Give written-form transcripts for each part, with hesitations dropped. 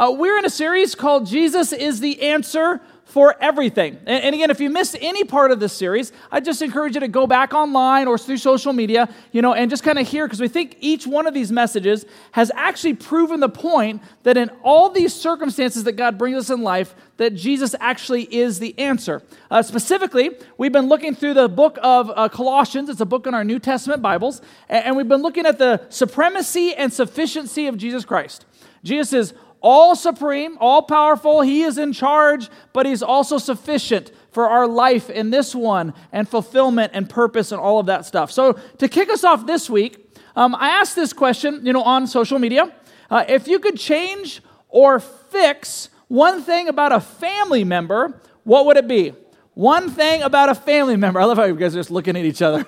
We're in a series called Jesus is the Answer for Everything. And again, if you missed any part of this series, I just encourage you to go back online or through social media, and just kind of hear, because we think each one of these messages has actually proven the point that in all these circumstances that God brings us in life, that Jesus actually is the answer. Specifically, we've been looking through the book of Colossians. It's a book in our New Testament Bibles, and we've been looking at the supremacy and sufficiency of Jesus Christ. Jesus is all supreme, all powerful. He is in charge, but he's also sufficient for our life in this one and fulfillment and purpose and all of that stuff. So to kick us off this week, I asked this question, on social media. If you could change or fix one thing about a family member, what would it be? One thing about a family member. I love how you guys are just looking at each other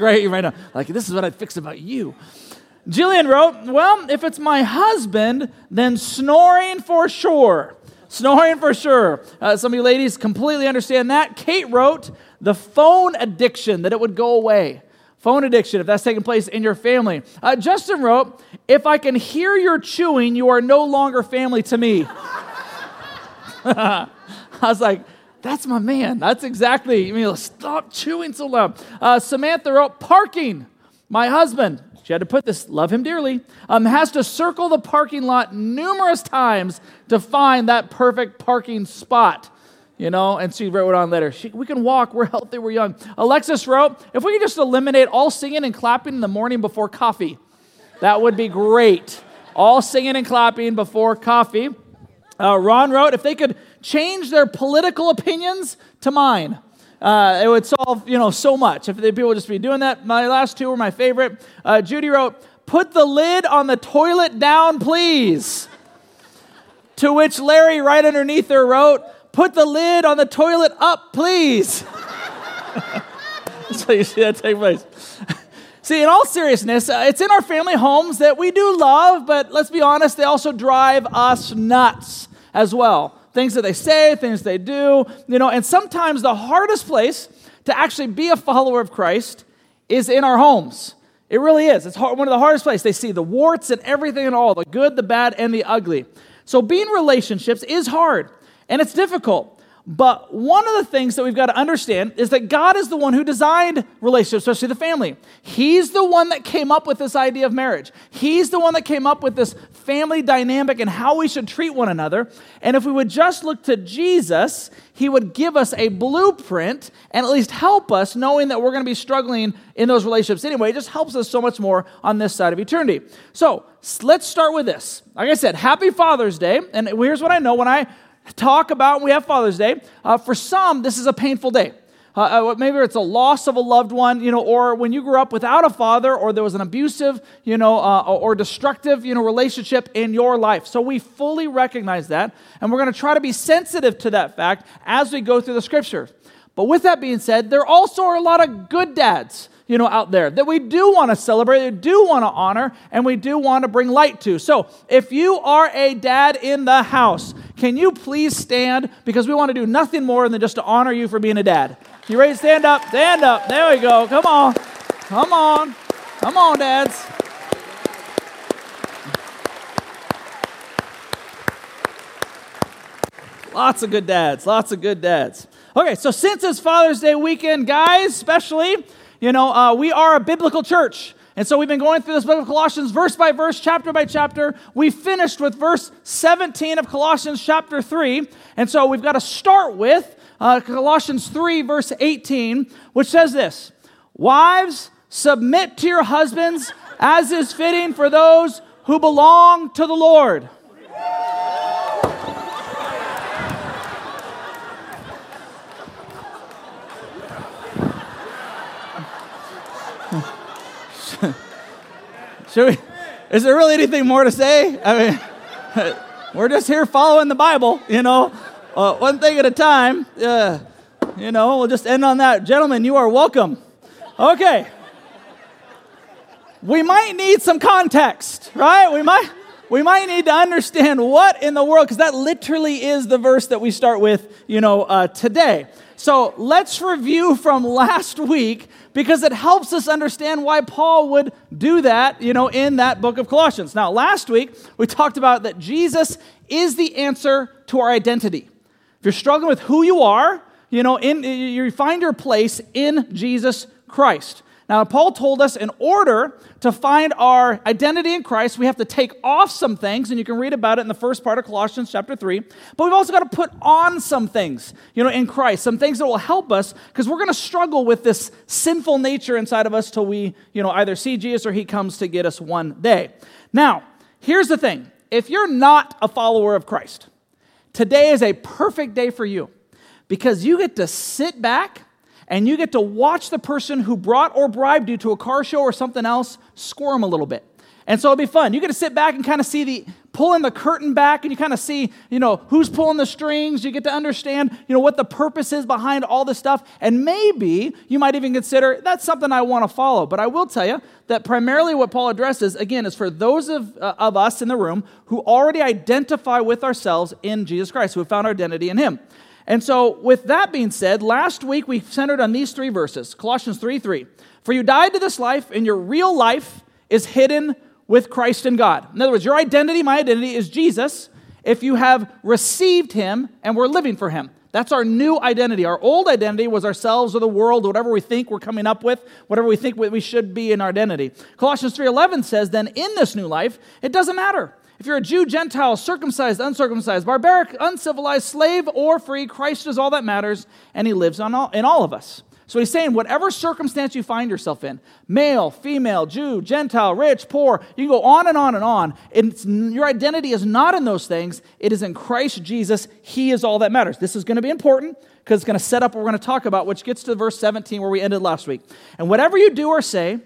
right now. Like, this is what I'd fix about you. Jillian wrote, well, if it's my husband, then snoring for sure. Snoring for sure. Some of you ladies completely understand that. Kate wrote, the phone addiction, that it would go away. Phone addiction, if that's taking place in your family. Justin wrote, if I can hear your chewing, you are no longer family to me. I was like, that's my man. That's exactly, stop chewing so loud. Samantha wrote, parking. My husband, she had to put this, love him dearly, has to circle the parking lot numerous times to find that perfect parking spot, and she wrote on later, we can walk, we're healthy, we're young. Alexis wrote, if we could just eliminate all singing and clapping in the morning before coffee, that would be great. All singing and clapping before coffee. Ron wrote, if they could change their political opinions to mine. It would solve, so much. If people would just be doing that. My last two were my favorite. Judy wrote, put the lid on the toilet down, please. To which Larry right underneath her wrote, put the lid on the toilet up, please. So you see that take place. See, in all seriousness, it's in our family homes that we do love, but let's be honest, they also drive us nuts as well. Things that they say, things they do, and sometimes the hardest place to actually be a follower of Christ is in our homes. It really is. It's one of the hardest places. They see the warts and everything and all, the good, the bad, and the ugly. So being in relationships is hard, and it's difficult. But one of the things that we've got to understand is that God is the one who designed relationships, especially the family. He's the one that came up with this idea of marriage. He's the one that came up with this family dynamic and how we should treat one another. And if we would just look to Jesus, he would give us a blueprint and at least help us, knowing that we're going to be struggling in those relationships anyway. It just helps us so much more on this side of eternity. So let's start with this. Like I said, happy Father's Day. And here's what I know when I talk about when we have Father's Day. For some, this is a painful day. Maybe it's a loss of a loved one, or when you grew up without a father, or there was an abusive, or destructive, relationship in your life. So we fully recognize that, and we're going to try to be sensitive to that fact as we go through the Scripture. But with that being said, there also are a lot of good dads, out there that we do want to celebrate, we do want to honor, and we do want to bring light to. So if you are a dad in the house, can you please stand? Because we want to do nothing more than just to honor you for being a dad. You ready? Stand up. Stand up. There we go. Come on. Come on. Come on, dads. Lots of good dads. Lots of good dads. Okay, so since it's Father's Day weekend, guys, especially, we are a biblical church. And so we've been going through this book of Colossians verse by verse, chapter by chapter. We finished with verse 17 of Colossians chapter 3. And so we've got to start with Colossians 3 verse 18, which says this, wives, submit to your husbands as is fitting for those who belong to the Lord. Is there really anything more to say? We're just here following the Bible, one thing at a time. We'll just end on that. Gentlemen, you are welcome. Okay. We might need some context, right? We might need to understand what in the world, because that literally is the verse that we start with, today. So let's review from last week because it helps us understand why Paul would do that, in that book of Colossians. Now, last week, we talked about that Jesus is the answer to our identity. If you're struggling with who you are, you find your place in Jesus Christ. Now, Paul told us in order to find our identity in Christ, we have to take off some things, and you can read about it in the first part of Colossians chapter 3, but we've also got to put on some things, in Christ, some things that will help us, because we're going to struggle with this sinful nature inside of us till we, either see Jesus or he comes to get us one day. Now, here's the thing. If you're not a follower of Christ, today is a perfect day for you, because you get to sit back and you get to watch the person who brought or bribed you to a car show or something else squirm a little bit. And so it'll be fun. You get to sit back and kind of see pulling the curtain back, and you kind of see, who's pulling the strings. You get to understand, what the purpose is behind all this stuff. And maybe you might even consider, that's something I want to follow. But I will tell you that primarily what Paul addresses, again, is for those of us in the room who already identify with ourselves in Jesus Christ, who have found our identity in him. And so with that being said, last week we centered on these three verses, Colossians 3:3. For you died to this life, and your real life is hidden with Christ in God. In other words, your identity, my identity, is Jesus if you have received him and we're living for him. That's our new identity. Our old identity was ourselves or the world, whatever we think we're coming up with, whatever we think we should be in our identity. Colossians 3:11 says, then in this new life, it doesn't matter if you're a Jew, Gentile, circumcised, uncircumcised, barbaric, uncivilized, slave, or free, Christ is all that matters, and he lives in all of us. So he's saying whatever circumstance you find yourself in, male, female, Jew, Gentile, rich, poor, you can go on and on and on. Your identity is not in those things. It is in Christ Jesus. He is all that matters. This is going to be important because it's going to set up what we're going to talk about, which gets to verse 17 where we ended last week. And whatever you do or say,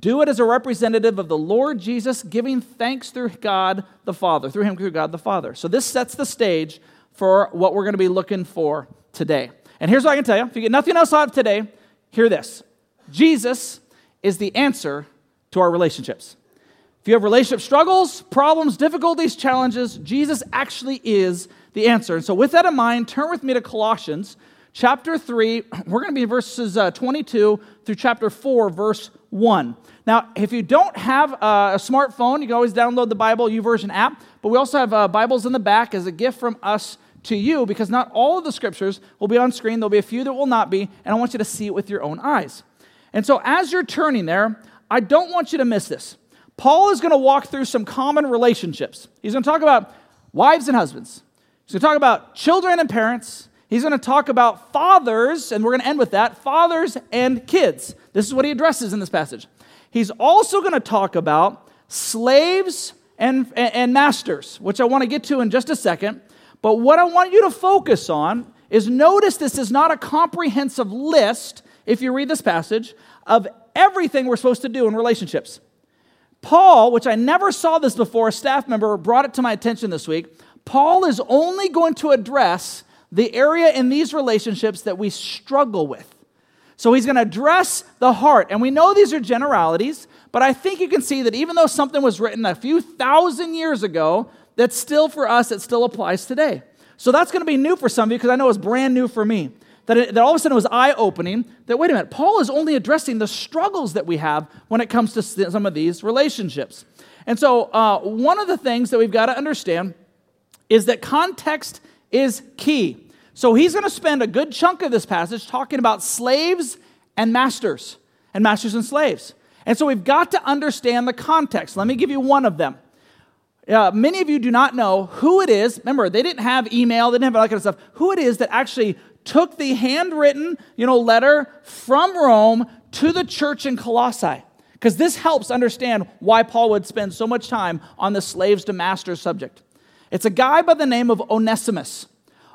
do it as a representative of the Lord Jesus, giving thanks through God the Father, through him, through God the Father. So this sets the stage for what we're going to be looking for today. And here's what I can tell you. If you get nothing else out of today, hear this. Jesus is the answer to our relationships. If you have relationship struggles, problems, difficulties, challenges, Jesus actually is the answer. And so with that in mind, turn with me to Colossians chapter 3. We're going to be in verses 22 through chapter 4, verse 1. Now, if you don't have a smartphone, you can always download the Bible YouVersion app, but we also have Bibles in the back as a gift from us to you, because not all of the scriptures will be on screen. There'll be a few that will not be, and I want you to see it with your own eyes. And so as you're turning there, I don't want you to miss this. Paul is going to walk through some common relationships. He's going to talk about wives and husbands. He's going to talk about children and parents. He's going to talk about fathers, and we're going to end with that, fathers and kids. This is what he addresses in this passage. He's also going to talk about slaves and masters, which I want to get to in just a second. But what I want you to focus on is notice this is not a comprehensive list, if you read this passage, of everything we're supposed to do in relationships. Paul, which I never saw this before, a staff member brought it to my attention this week, Paul is only going to address the area in these relationships that we struggle with. So he's going to address the heart. And we know these are generalities, but I think you can see that even though something was written a few thousand years ago, that's still for us, it still applies today. So that's going to be new for some of you because I know it's brand new for me. That all of a sudden it was eye-opening that, wait a minute, Paul is only addressing the struggles that we have when it comes to some of these relationships. And so one of the things that we've got to understand is that context is key. So he's going to spend a good chunk of this passage talking about slaves and masters and slaves. And so we've got to understand the context. Let me give you one of them. Many of you do not know who it is. Remember, they didn't have email. They didn't have all that kind of stuff. Who it is that actually took the handwritten, letter from Rome to the church in Colossae. Because this helps understand why Paul would spend so much time on the slaves to masters subject. It's a guy by the name of Onesimus.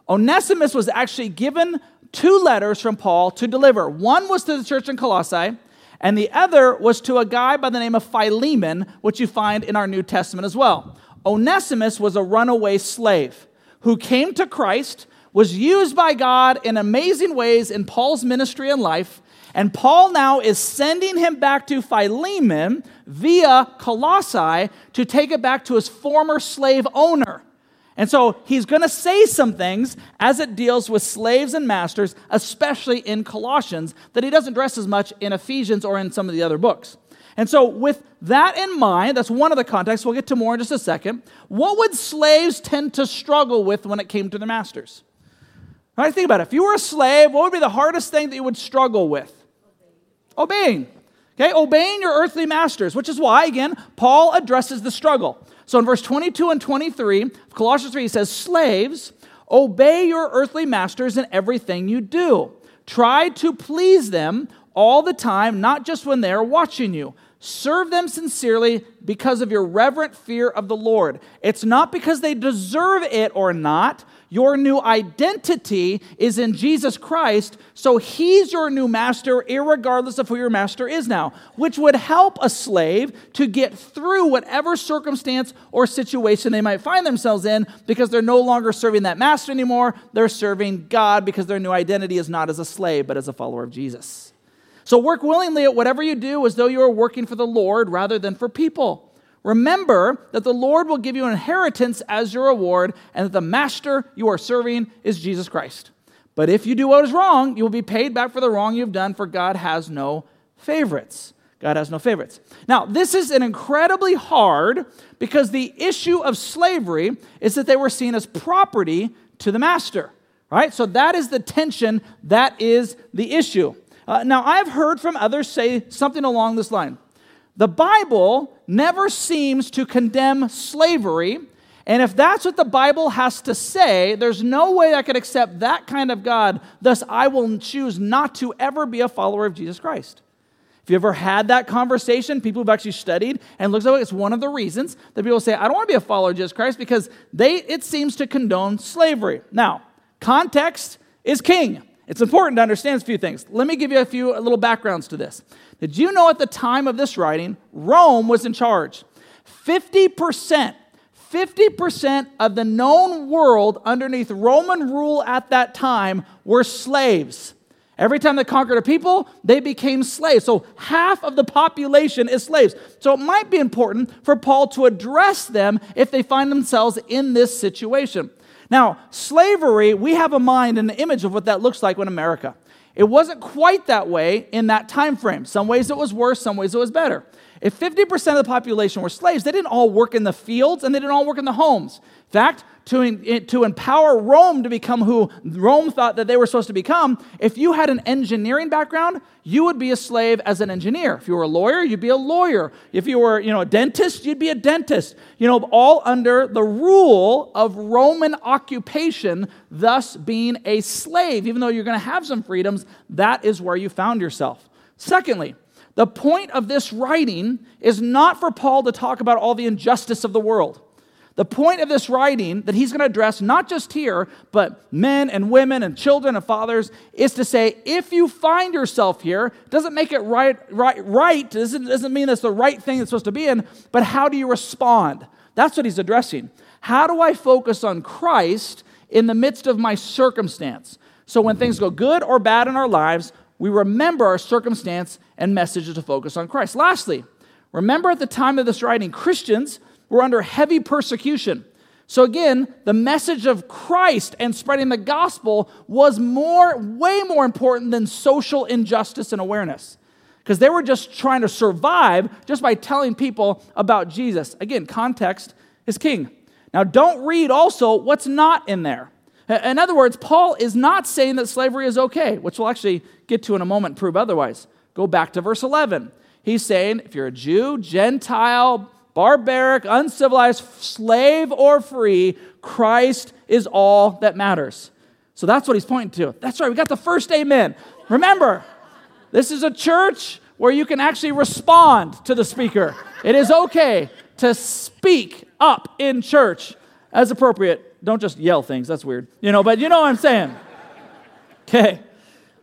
Onesimus was actually given two letters from Paul to deliver. One was to the church in Colossae, and the other was to a guy by the name of Philemon, which you find in our New Testament as well. Onesimus was a runaway slave who came to Christ, was used by God in amazing ways in Paul's ministry and life, and Paul now is sending him back to Philemon via Colossae to take it back to his former slave owner. And so he's going to say some things as it deals with slaves and masters, especially in Colossians, that he doesn't address as much in Ephesians or in some of the other books. And so with that in mind, that's one of the contexts. We'll get to more in just a second. What would slaves tend to struggle with when it came to their masters? All right, think about it. If you were a slave, what would be the hardest thing that you would struggle with? Obeying. Okay, obeying your earthly masters, which is why, again, Paul addresses the struggle. So in verse 22 and 23 of Colossians 3, he says, "Slaves, obey your earthly masters in everything you do. Try to please them all the time, not just when they are watching you. Serve them sincerely because of your reverent fear of the Lord. It's not because they deserve it or not. Your new identity is in Jesus Christ, so he's your new master, irregardless of who your master is now," which would help a slave to get through whatever circumstance or situation they might find themselves in, because they're no longer serving that master anymore. They're serving God, because their new identity is not as a slave, but as a follower of Jesus. So work willingly at whatever you do as though you are working for the Lord rather than for people. Remember that the Lord will give you an inheritance as your reward, and that the master you are serving is Jesus Christ. But if you do what is wrong, you will be paid back for the wrong you've done, for God has no favorites. God has no favorites. Now, this is an incredibly hard, because the issue of slavery is that they were seen as property to the master, right? So that is the tension. That is the issue. Now, I've heard from others say something along this line. The Bible never seems to condemn slavery, and if that's what the Bible has to say, there's no way I could accept that kind of God, thus I will choose not to ever be a follower of Jesus Christ. If you ever had that conversation, people who've actually studied and looked at it, it's one of the reasons that people say, I don't want to be a follower of Jesus Christ, because it seems to condone slavery. Now, context is king. It's important to understand a few things. Let me give you a little backgrounds to this. Did you know at the time of this writing, Rome was in charge? 50% of the known world underneath Roman rule at that time were slaves. Every time they conquered a people, they became slaves. So half of the population is slaves. So it might be important for Paul to address them if they find themselves in this situation. Now, slavery, we have a mind and an image of what that looks like in America. It wasn't quite that way in that time frame. Some ways it was worse, some ways it was better. If 50% of the population were slaves, they didn't all work in the fields, and they didn't all work in the homes. In fact, to empower Rome to become who Rome thought that they were supposed to become, if you had an engineering background, you would be a slave as an engineer. If you were a lawyer, you'd be a lawyer. If you were, a dentist, you'd be a dentist. All under the rule of Roman occupation, thus being a slave. Even though you're going to have some freedoms, that is where you found yourself. Secondly, the point of this writing is not for Paul to talk about all the injustice of the world. The point of this writing that he's going to address, not just here, but men and women and children and fathers, is to say, if you find yourself here, doesn't make it right, doesn't mean it's the right thing it's supposed to be in, but how do you respond? That's what he's addressing. How do I focus on Christ in the midst of my circumstance? So when things go good or bad in our lives, we remember our circumstance and messages to focus on Christ. Lastly, remember at the time of this writing, Christians were under heavy persecution. So again, the message of Christ and spreading the gospel was way more important than social injustice and awareness, because they were just trying to survive just by telling people about Jesus. Again, context is king. Now, don't read also what's not in there. In other words, Paul is not saying that slavery is okay, which we'll actually get to in a moment and prove otherwise. Go back to verse 11. He's saying, if you're a Jew, Gentile, barbaric, uncivilized, slave or free, Christ is all that matters. So that's what he's pointing to. That's right, we got the first amen. Remember, this is a church where you can actually respond to the speaker. It is okay to speak up in church as appropriate. Don't just yell things. That's weird. But you know what I'm saying. Okay.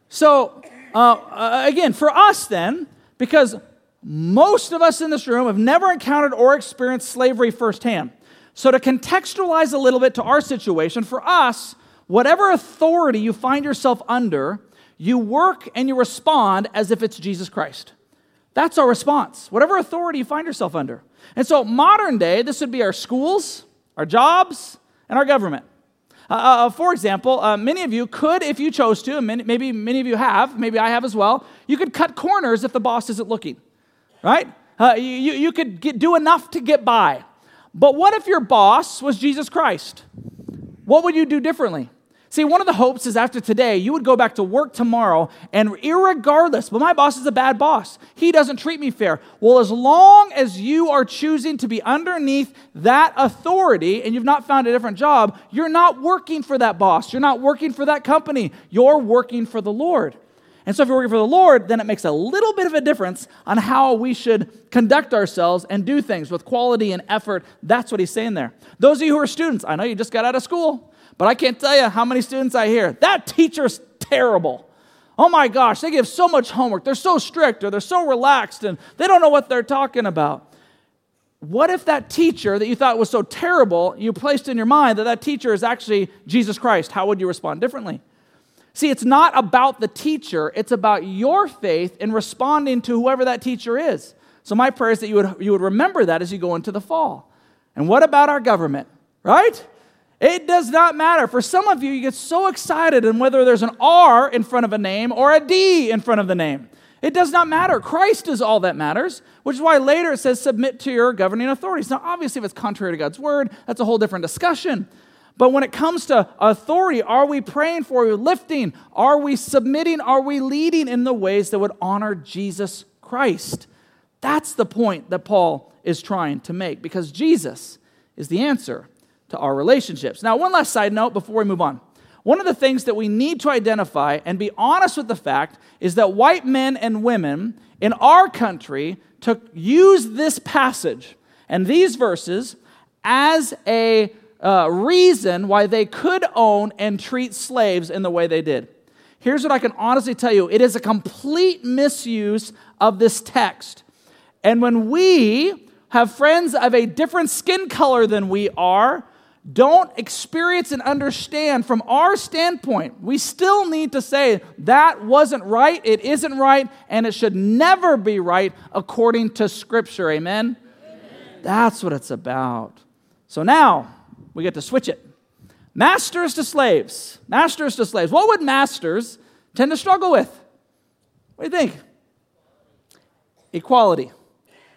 So, again, for us then, because most of us in this room have never encountered or experienced slavery firsthand. So to contextualize a little bit to our situation, for us, whatever authority you find yourself under, you work and you respond as if it's Jesus Christ. That's our response. Whatever authority you find yourself under. And so modern day, this would be our schools, our jobs, and our government. For example, many of you could, if you chose to, and maybe many of you have, maybe I have as well, you could cut corners if the boss isn't looking, right? You could do enough to get by. But what if your boss was Jesus Christ? What would you do differently? See, one of the hopes is after today, you would go back to work tomorrow, and irregardless, but my boss is a bad boss. He doesn't treat me fair. Well, as long as you are choosing to be underneath that authority and you've not found a different job, you're not working for that boss. You're not working for that company. You're working for the Lord. And so if you're working for the Lord, then it makes a little bit of a difference on how we should conduct ourselves and do things with quality and effort. That's what he's saying there. Those of you who are students, I know you just got out of school, but I can't tell you how many students I hear, that teacher's terrible. Oh my gosh, they give so much homework. They're so strict, or they're so relaxed, and they don't know what they're talking about. What if that teacher that you thought was so terrible, you placed in your mind that that teacher is actually Jesus Christ? How would you respond differently? See, it's not about the teacher. It's about your faith in responding to whoever that teacher is. So my prayer is that you would remember that as you go into the fall. And what about our government, right? It does not matter. For some of you, you get so excited in whether there's an R in front of a name or a D in front of the name. It does not matter. Christ is all that matters, which is why later it says submit to your governing authorities. Now, obviously, if it's contrary to God's word, that's a whole different discussion. But when it comes to authority, are we praying for, are we lifting, are we submitting, are we leading in the ways that would honor Jesus Christ? That's the point that Paul is trying to make, because Jesus is the answer to our relationships. Now, one last side note before we move on. One of the things that we need to identify and be honest with the fact is that white men and women in our country use this passage and these verses as a reason why they could own and treat slaves in the way they did. Here's what I can honestly tell you. It is a complete misuse of this text. And when we have friends of a different skin color than we are, don't experience and understand from our standpoint. We still need to say that wasn't right, it isn't right, and it should never be right according to Scripture. Amen? Amen. That's what it's about. So now, we get to switch it. Masters to slaves. Masters to slaves. What would masters tend to struggle with? What do you think? Equality,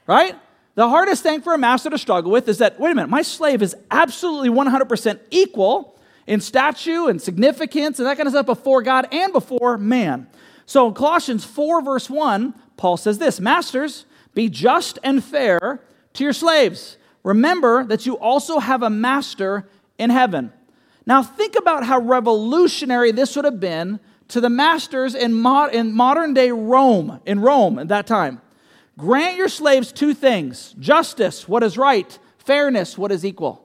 right? The hardest thing for a master to struggle with is that, wait a minute, my slave is absolutely 100% equal in stature and significance and that kind of stuff before God and before man. So in Colossians 4, verse 1, Paul says this, "Masters, be just and fair to your slaves. Remember that you also have a master in heaven." Now think about how revolutionary this would have been to the masters in modern-day Rome at that time. "Grant your slaves two things, justice, what is right, fairness, what is equal."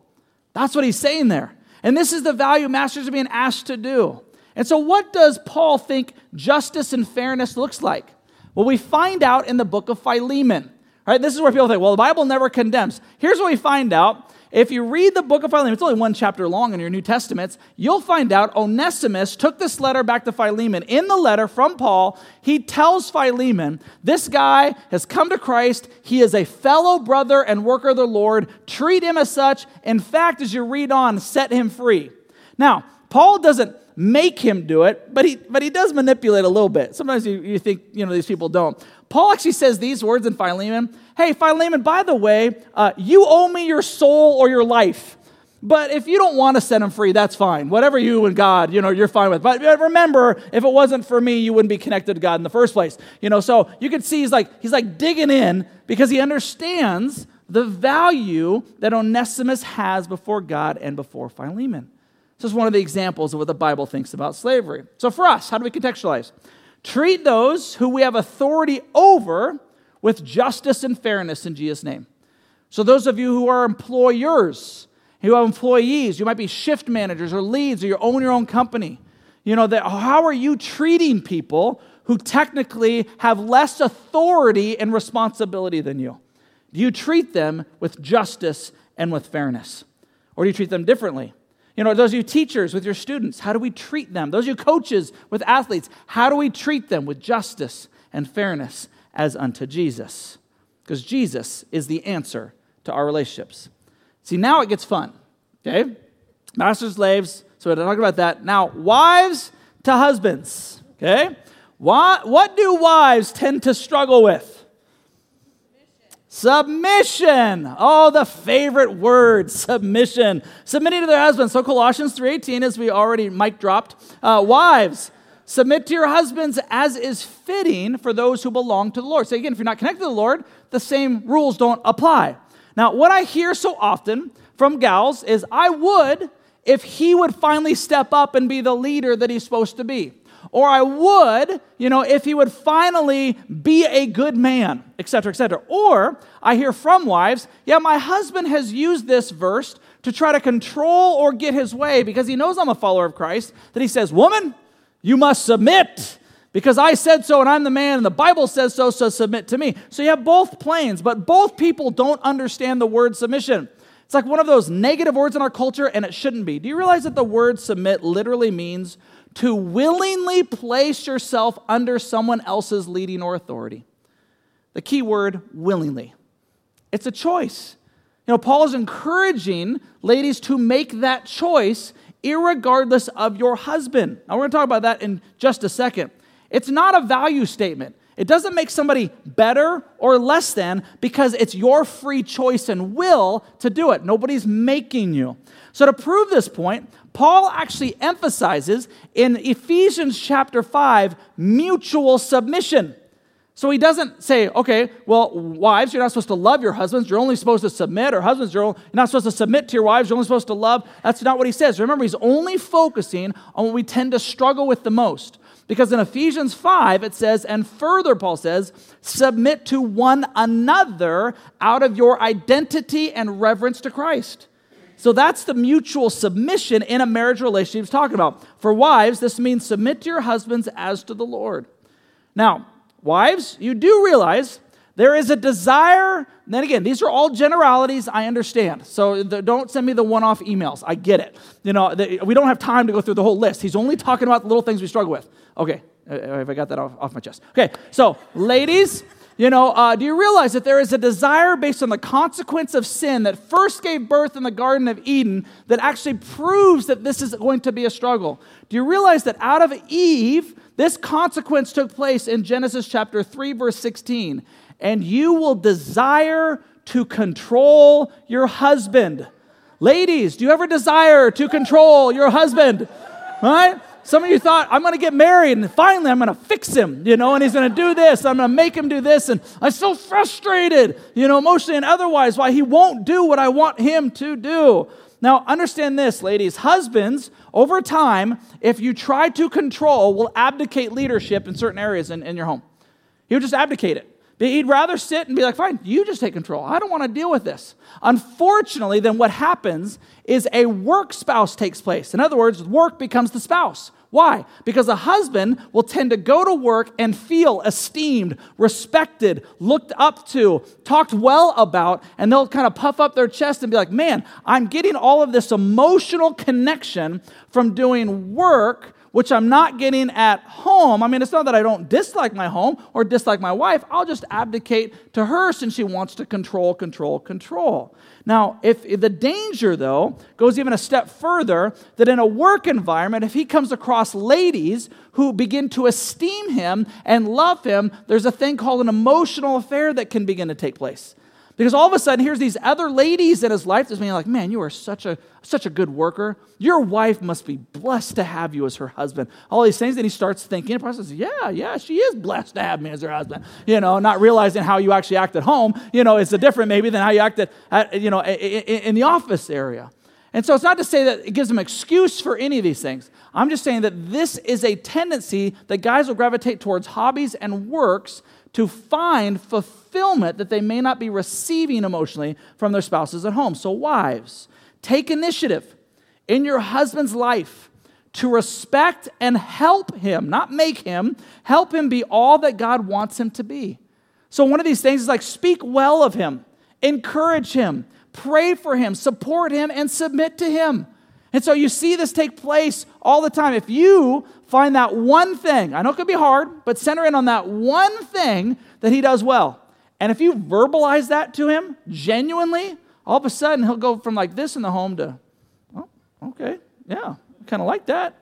That's what he's saying there. And this is the value masters are being asked to do. And so what does Paul think justice and fairness looks like? Well, we find out in the book of Philemon. Right, this is where people think, well, the Bible never condemns. Here's what we find out. If you read the book of Philemon, it's only one chapter long in your New Testaments, you'll find out Onesimus took this letter back to Philemon. In the letter from Paul, he tells Philemon, this guy has come to Christ. He is a fellow brother and worker of the Lord. Treat him as such. In fact, as you read on, set him free. Now, Paul doesn't make him do it, but he does manipulate a little bit. Sometimes you think, these people don't. Paul actually says these words in Philemon, "Hey, Philemon, by the way, you owe me your soul or your life. But if you don't want to set him free, that's fine. Whatever you and God, you're fine with. But remember, if it wasn't for me, you wouldn't be connected to God in the first place." So you can see he's like digging in because he understands the value that Onesimus has before God and before Philemon. This is one of the examples of what the Bible thinks about slavery. So for us, how do we contextualize? Treat those who we have authority over with justice and fairness in Jesus' name. So those of you who are employers, who have employees, you might be shift managers or leads or you own your own company. How are you treating people who technically have less authority and responsibility than you? Do you treat them with justice and with fairness? Or do you treat them differently? Those of you teachers with your students, how do we treat them? Those of you coaches with athletes, how do we treat them with justice and fairness as unto Jesus? Because Jesus is the answer to our relationships. See, now it gets fun, okay? Masters, slaves. So we're talking about that. Now, wives to husbands, okay? What do wives tend to struggle with? Submission. Oh, the favorite word, submission. Submitting to their husbands. So Colossians 3:18, as we already mic dropped, wives, submit to your husbands as is fitting for those who belong to the Lord. So again, if you're not connected to the Lord, the same rules don't apply. Now, what I hear so often from gals is, I would if he would finally step up and be the leader that he's supposed to be. Or I would, if he would finally be a good man, et cetera, et cetera. Or I hear from wives, yeah, my husband has used this verse to try to control or get his way because he knows I'm a follower of Christ, that he says, woman, you must submit because I said so and I'm the man and the Bible says so, so submit to me. So you have both planes, but both people don't understand the word submission. It's like one of those negative words in our culture, and it shouldn't be. Do you realize that the word submit literally means to willingly place yourself under someone else's leading or authority? The key word, willingly. It's a choice. Paul is encouraging ladies to make that choice irregardless of your husband. Now, we're going to talk about that in just a second. It's not a value statement. It doesn't make somebody better or less than because it's your free choice and will to do it. Nobody's making you. So to prove this point, Paul actually emphasizes in Ephesians chapter 5, mutual submission. So he doesn't say, okay, well, wives, you're not supposed to love your husbands. You're only supposed to submit. Or husbands, you're not supposed to submit to your wives. You're only supposed to love. That's not what he says. Remember, he's only focusing on what we tend to struggle with the most. Because in Ephesians 5, it says, and further, Paul says, submit to one another out of your identity and reverence to Christ. So that's the mutual submission in a marriage relationship he's talking about. For wives, this means submit to your husbands as to the Lord. Now, wives, you do realize there is a desire. Then again, these are all generalities, I understand. So don't send me the one-off emails. I get it. We don't have time to go through the whole list. He's only talking about the little things we struggle with. Okay, if I got that off my chest. Okay, so ladies, do you realize that there is a desire based on the consequence of sin that first gave birth in the Garden of Eden that actually proves that this is going to be a struggle? Do you realize that out of Eve, this consequence took place in Genesis chapter 3, verse 16? And you will desire to control your husband. Ladies, do you ever desire to control your husband? Right? Some of you thought, I'm going to get married, and finally I'm going to fix him, and he's going to do this, I'm going to make him do this, and I'm so frustrated, emotionally and otherwise, why he won't do what I want him to do. Now, understand this, ladies. Husbands, over time, if you try to control, will abdicate leadership in certain areas in your home. He'll just abdicate it. He'd rather sit and be like, fine, you just take control. I don't want to deal with this. Unfortunately, then what happens is a work spouse takes place. In other words, work becomes the spouse. Why? Because a husband will tend to go to work and feel esteemed, respected, looked up to, talked well about, and they'll kind of puff up their chest and be like, man, I'm getting all of this emotional connection from doing work, which I'm not getting at home. I mean, it's not that I don't dislike my home or dislike my wife. I'll just abdicate to her since she wants to control. Now, if the danger, though, goes even a step further, that in a work environment, if he comes across ladies who begin to esteem him and love him, there's a thing called an emotional affair that can begin to take place. Because all of a sudden, here's these other ladies in his life that's being like, man, you are such a good worker. Your wife must be blessed to have you as her husband. All these things, and he starts thinking, and probably says, yeah, she is blessed to have me as her husband. Not realizing how you actually act at home, is different maybe than how you act at in the office area. And so it's not to say that it gives them excuse for any of these things. I'm just saying that this is a tendency that guys will gravitate towards hobbies and works to find fulfillment that they may not be receiving emotionally from their spouses at home. So wives, take initiative in your husband's life to respect and help him, not make him, help him be all that God wants him to be. So one of these things is like speak well of him, encourage him, pray for him, support him, and submit to him. And so you see this take place all the time. If you find that one thing, I know it could be hard, but center in on that one thing that he does well. And if you verbalize that to him genuinely, all of a sudden he'll go from like this in the home to, well, Okay, yeah, kind of like that.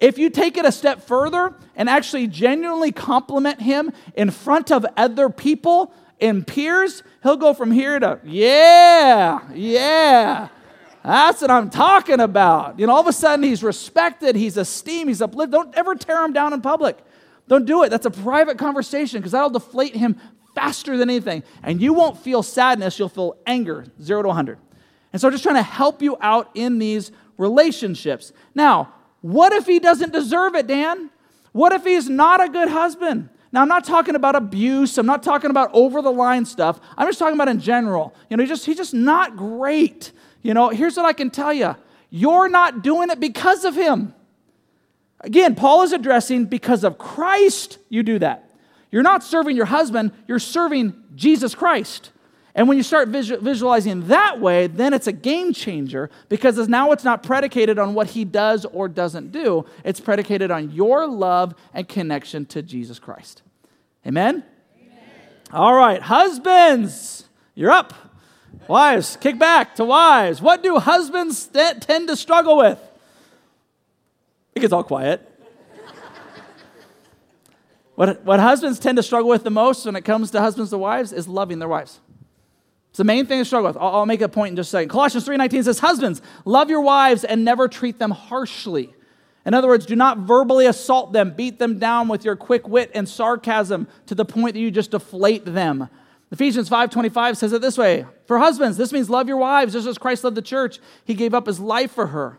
If you take it a step further and actually genuinely compliment him in front of other people and peers, he'll go from here to, yeah. That's what I'm talking about. You know, all of a sudden he's respected, he's esteemed, he's uplifted. Don't ever tear him down in public. Don't do it. That's a private conversation because that'll deflate him faster than anything. And you won't feel sadness, you'll feel anger, 0 to 100. And so I'm just trying to help you out in these relationships. Now, what if he doesn't deserve it, Dan? What if he's not a good husband? Now, I'm not talking about abuse. I'm not talking about over-the-line stuff. I'm just talking about in general. You know, he's just not great. You know, here's what I can tell you. You're not doing it because of him. Again, Paul is addressing because of Christ you do that. You're not serving your husband. You're serving Jesus Christ. And when you start visualizing that way, then it's a game changer because now it's not predicated on what he does or doesn't do. It's predicated on your love and connection to Jesus Christ. Amen? Amen. All right, husbands, you're up. Wives, kick back to wives. What do husbands tend to struggle with? It gets all quiet. What husbands tend to struggle with the most when it comes to husbands to wives is loving their wives. It's the main thing to struggle with. I'll make a point in just a second. Colossians 3:19 says, husbands, love your wives and never treat them harshly. In other words, do not verbally assault them, beat them down with your quick wit and sarcasm to the point that you just deflate them. Ephesians 5:25 says it this way. For husbands, this means love your wives just as Christ loved the church. He gave up his life for her.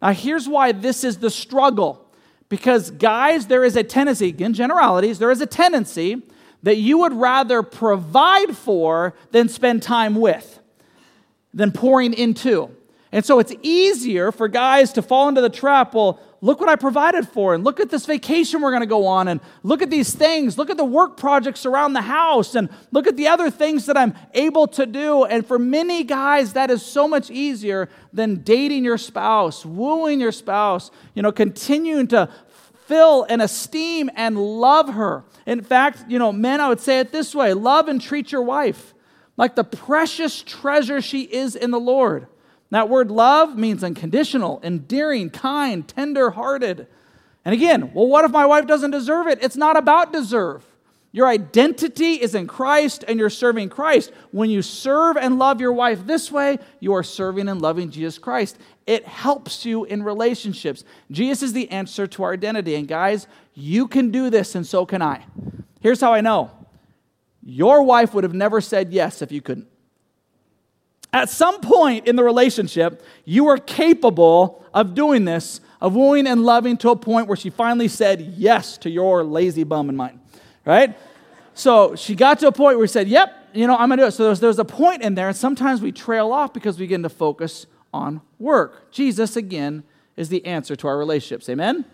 Now here's why this is the struggle. Because guys, there is a tendency, again, generalities, there is a tendency that you would rather provide for than spend time with, than pouring into. And so it's easier for guys to fall into the trap, well, look what I provided for, and look at this vacation we're going to go on, and look at these things, look at the work projects around the house, and look at the other things that I'm able to do. And for many guys, that is so much easier than dating your spouse, wooing your spouse, you know, continuing to fill and esteem and love her. In fact, you know, men, I would say it this way, love and treat your wife like the precious treasure she is in the Lord. That word love means unconditional, endearing, kind, tender-hearted. And again, well, what if my wife doesn't deserve it? It's not about deserve. Your identity is in Christ, and you're serving Christ. When you serve and love your wife this way, you are serving and loving Jesus Christ. It helps you in relationships. Jesus is the answer to our identity. And guys, you can do this, and so can I. Here's how I know. Your wife would have never said yes if you couldn't. At some point in the relationship, you are capable of doing this, of wooing and loving to a point where she finally said yes to your lazy bum and mine, right? So she got to a point where she said, yep, you know, I'm going to do it. So there's a point in there, and sometimes we trail off because we begin to focus on work. Jesus, again, is the answer to our relationships. Amen?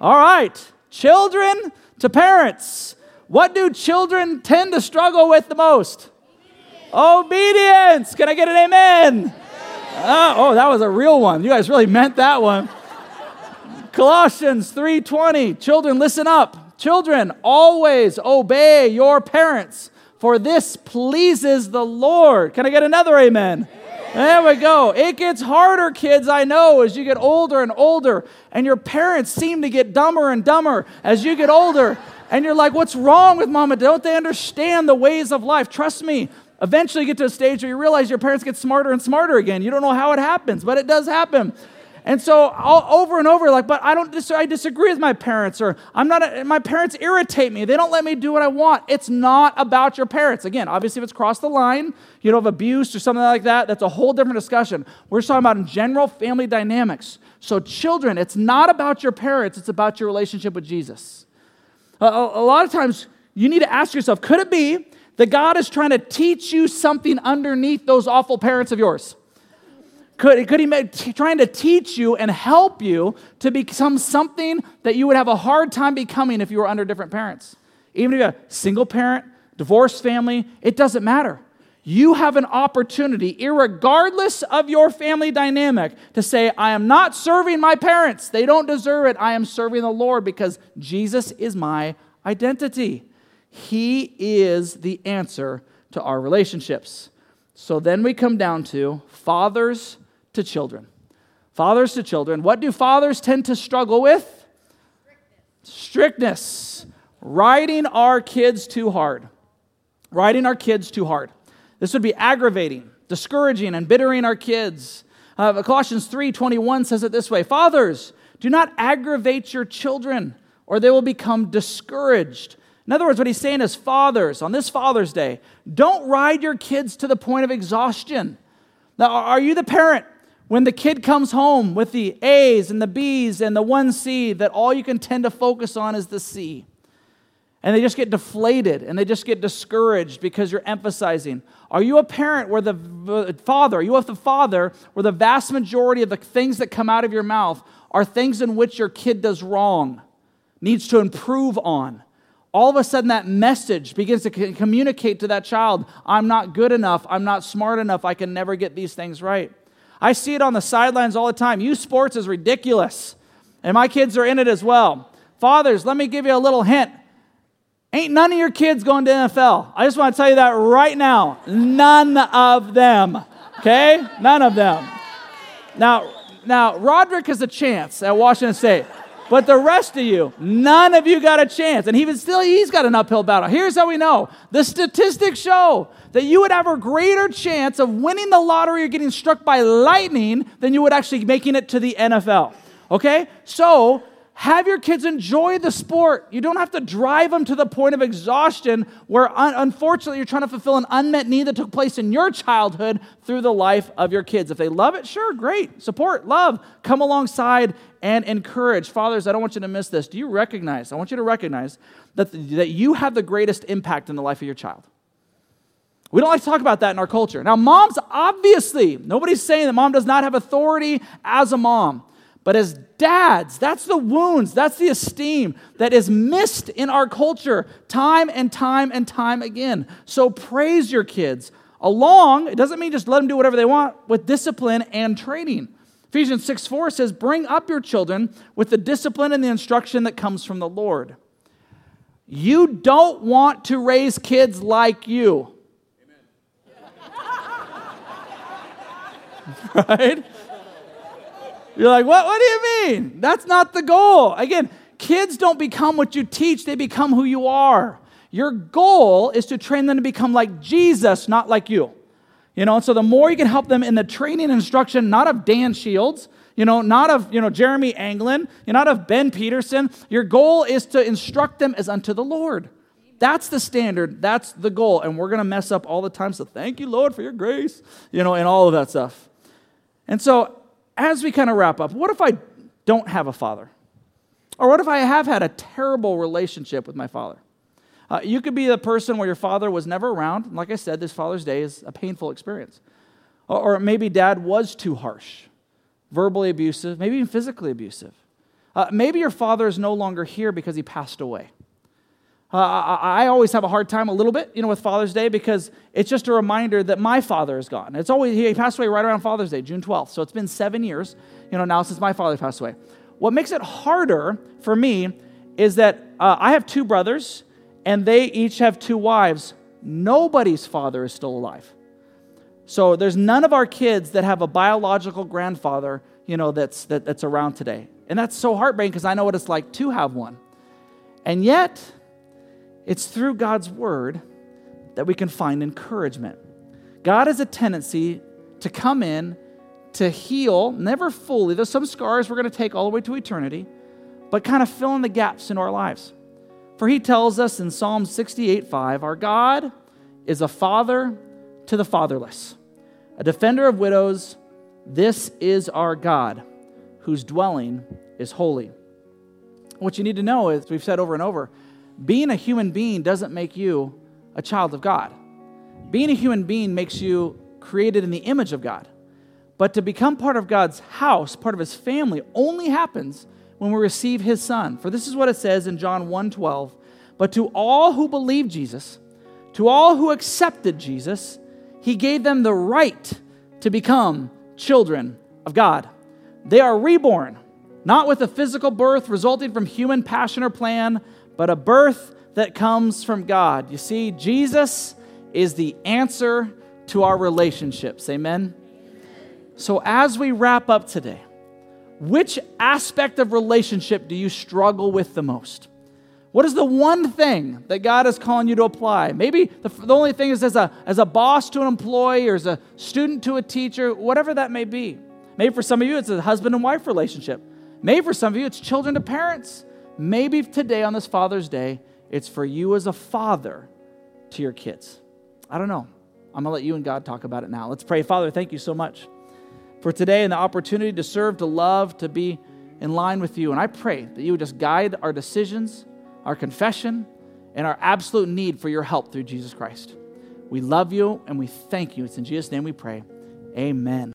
All right. Children to parents. What do children tend to struggle with the most? Obedience. Can I get an amen? Oh, that was a real one. You guys really meant that one. Colossians 3:20. Children, listen up. Children, always obey your parents, for this pleases the Lord. Can I get another amen? There we go. It gets harder, kids, I know, as you get older and older, and your parents seem to get dumber and dumber as you get older, and you're like, what's wrong with Mama? Don't they understand the ways of life? Trust me. Eventually you get to a stage where you realize your parents get smarter and smarter again. You don't know how it happens, but it does happen. And so all over and over, like, but I disagree with my parents, or my parents irritate me. They don't let me do what I want. It's not about your parents. Again, obviously if it's crossed the line, you know, of abuse or something like that, that's a whole different discussion. We're talking about in general family dynamics. So children, it's not about your parents. It's about your relationship with Jesus. A lot of times you need to ask yourself, could it be that God is trying to teach you something underneath those awful parents of yours? Could he be trying to teach you and help you to become something that you would have a hard time becoming if you were under different parents? Even if you're a single parent, divorced family, it doesn't matter. You have an opportunity, irregardless of your family dynamic, to say, I am not serving my parents. They don't deserve it. I am serving the Lord because Jesus is my identity. He is the answer to our relationships. So then we come down to fathers to children. Fathers to children. What do fathers tend to struggle with? Strictness. Riding our kids too hard. Riding our kids too hard. This would be aggravating, discouraging, and bittering our kids. Colossians 3:21 says it this way. Fathers, do not aggravate your children, or they will become discouraged. In other words, what he's saying is, fathers, on this Father's Day, don't ride your kids to the point of exhaustion. Now, are you the parent, when the kid comes home with the A's and the B's and the 1C, that all you can tend to focus on is the C? And they just get deflated and they just get discouraged because you're emphasizing. Are you a parent where the father where the vast majority of the things that come out of your mouth are things in which your kid does wrong, needs to improve on? All of a sudden that message begins to communicate to that child, I'm not good enough, I'm not smart enough, I can never get these things right. I see it on the sidelines all the time. Youth sports is ridiculous, and my kids are in it as well. Fathers, let me give you a little hint. Ain't none of your kids going to NFL. I just want to tell you that right now. None of them, okay? None of them. Now Roderick has a chance at Washington State, but the rest of you, none of you got a chance. And even still, he's got an uphill battle. Here's how we know. The statistics show that you would have a greater chance of winning the lottery or getting struck by lightning than you would actually making it to the NFL, okay? So, have your kids enjoy the sport. You don't have to drive them to the point of exhaustion where, unfortunately, you're trying to fulfill an unmet need that took place in your childhood through the life of your kids. If they love it, sure, great. Support, love, come alongside and encourage. Fathers, I don't want you to miss this. I want you to recognize that you have the greatest impact in the life of your child. We don't like to talk about that in our culture. Now, moms, obviously, nobody's saying that mom does not have authority as a mom. But as dads, that's the wounds, that's the esteem that is missed in our culture time and time and time again. So praise your kids along, it doesn't mean just let them do whatever they want, with discipline and training. Ephesians 6:4 says, bring up your children with the discipline and the instruction that comes from the Lord. You don't want to raise kids like you. Amen. Right? You're like, what do you mean? That's not the goal. Again, kids don't become what you teach. They become who you are. Your goal is to train them to become like Jesus, not like you. You know, and so the more you can help them in the training instruction, not of Dan Shields, not of, Jeremy Anglin, not of Ben Peterson. Your goal is to instruct them as unto the Lord. That's the standard. That's the goal. And we're going to mess up all the time. So thank you, Lord, for your grace, and all of that stuff. And so, as we kind of wrap up, what if I don't have a father? Or what if I have had a terrible relationship with my father? You could be the person where your father was never around. And like I said, this Father's Day is a painful experience. Or maybe dad was too harsh, verbally abusive, maybe even physically abusive. Maybe your father is no longer here because he passed away. I always have a hard time a little bit, with Father's Day, because it's just a reminder that my father is gone. It's always, he passed away right around Father's Day, June 12th. So it's been 7 years, now since my father passed away. What makes it harder for me is that I have two brothers and they each have two wives. Nobody's father is still alive. So there's none of our kids that have a biological grandfather, that's around today. And that's so heartbreaking because I know what it's like to have one. And yet, it's through God's word that we can find encouragement. God has a tendency to come in to heal, never fully. There's some scars we're going to take all the way to eternity, but kind of fill in the gaps in our lives. For he tells us in Psalm 68:5, our God is a father to the fatherless, a defender of widows. This is our God, whose dwelling is holy. What you need to know is, we've said over and over, being a human being doesn't make you a child of God. Being a human being makes you created in the image of God. But to become part of God's house, part of his family, only happens when we receive his son. For this is what it says in John 1:12, but to all who believe Jesus, to all who accepted Jesus, he gave them the right to become children of God. They are reborn, not with a physical birth resulting from human passion or plan, but a birth that comes from God. You see, Jesus is the answer to our relationships. Amen? So as we wrap up today, Which aspect of relationship do you struggle with the most? What is the one thing that God is calling you to apply? Maybe the only thing is as a boss to an employee or as a student to a teacher, whatever that may be. Maybe for some of you, it's a husband and wife relationship. Maybe for some of you, it's children to parents. Maybe today on this Father's Day, it's for you as a father to your kids. I don't know. I'm going to let you and God talk about it now. Let's pray. Father, thank you so much for today and the opportunity to serve, to love, to be in line with you. And I pray that you would just guide our decisions, our confession, and our absolute need for your help through Jesus Christ. We love you and we thank you. It's in Jesus' name we pray. Amen.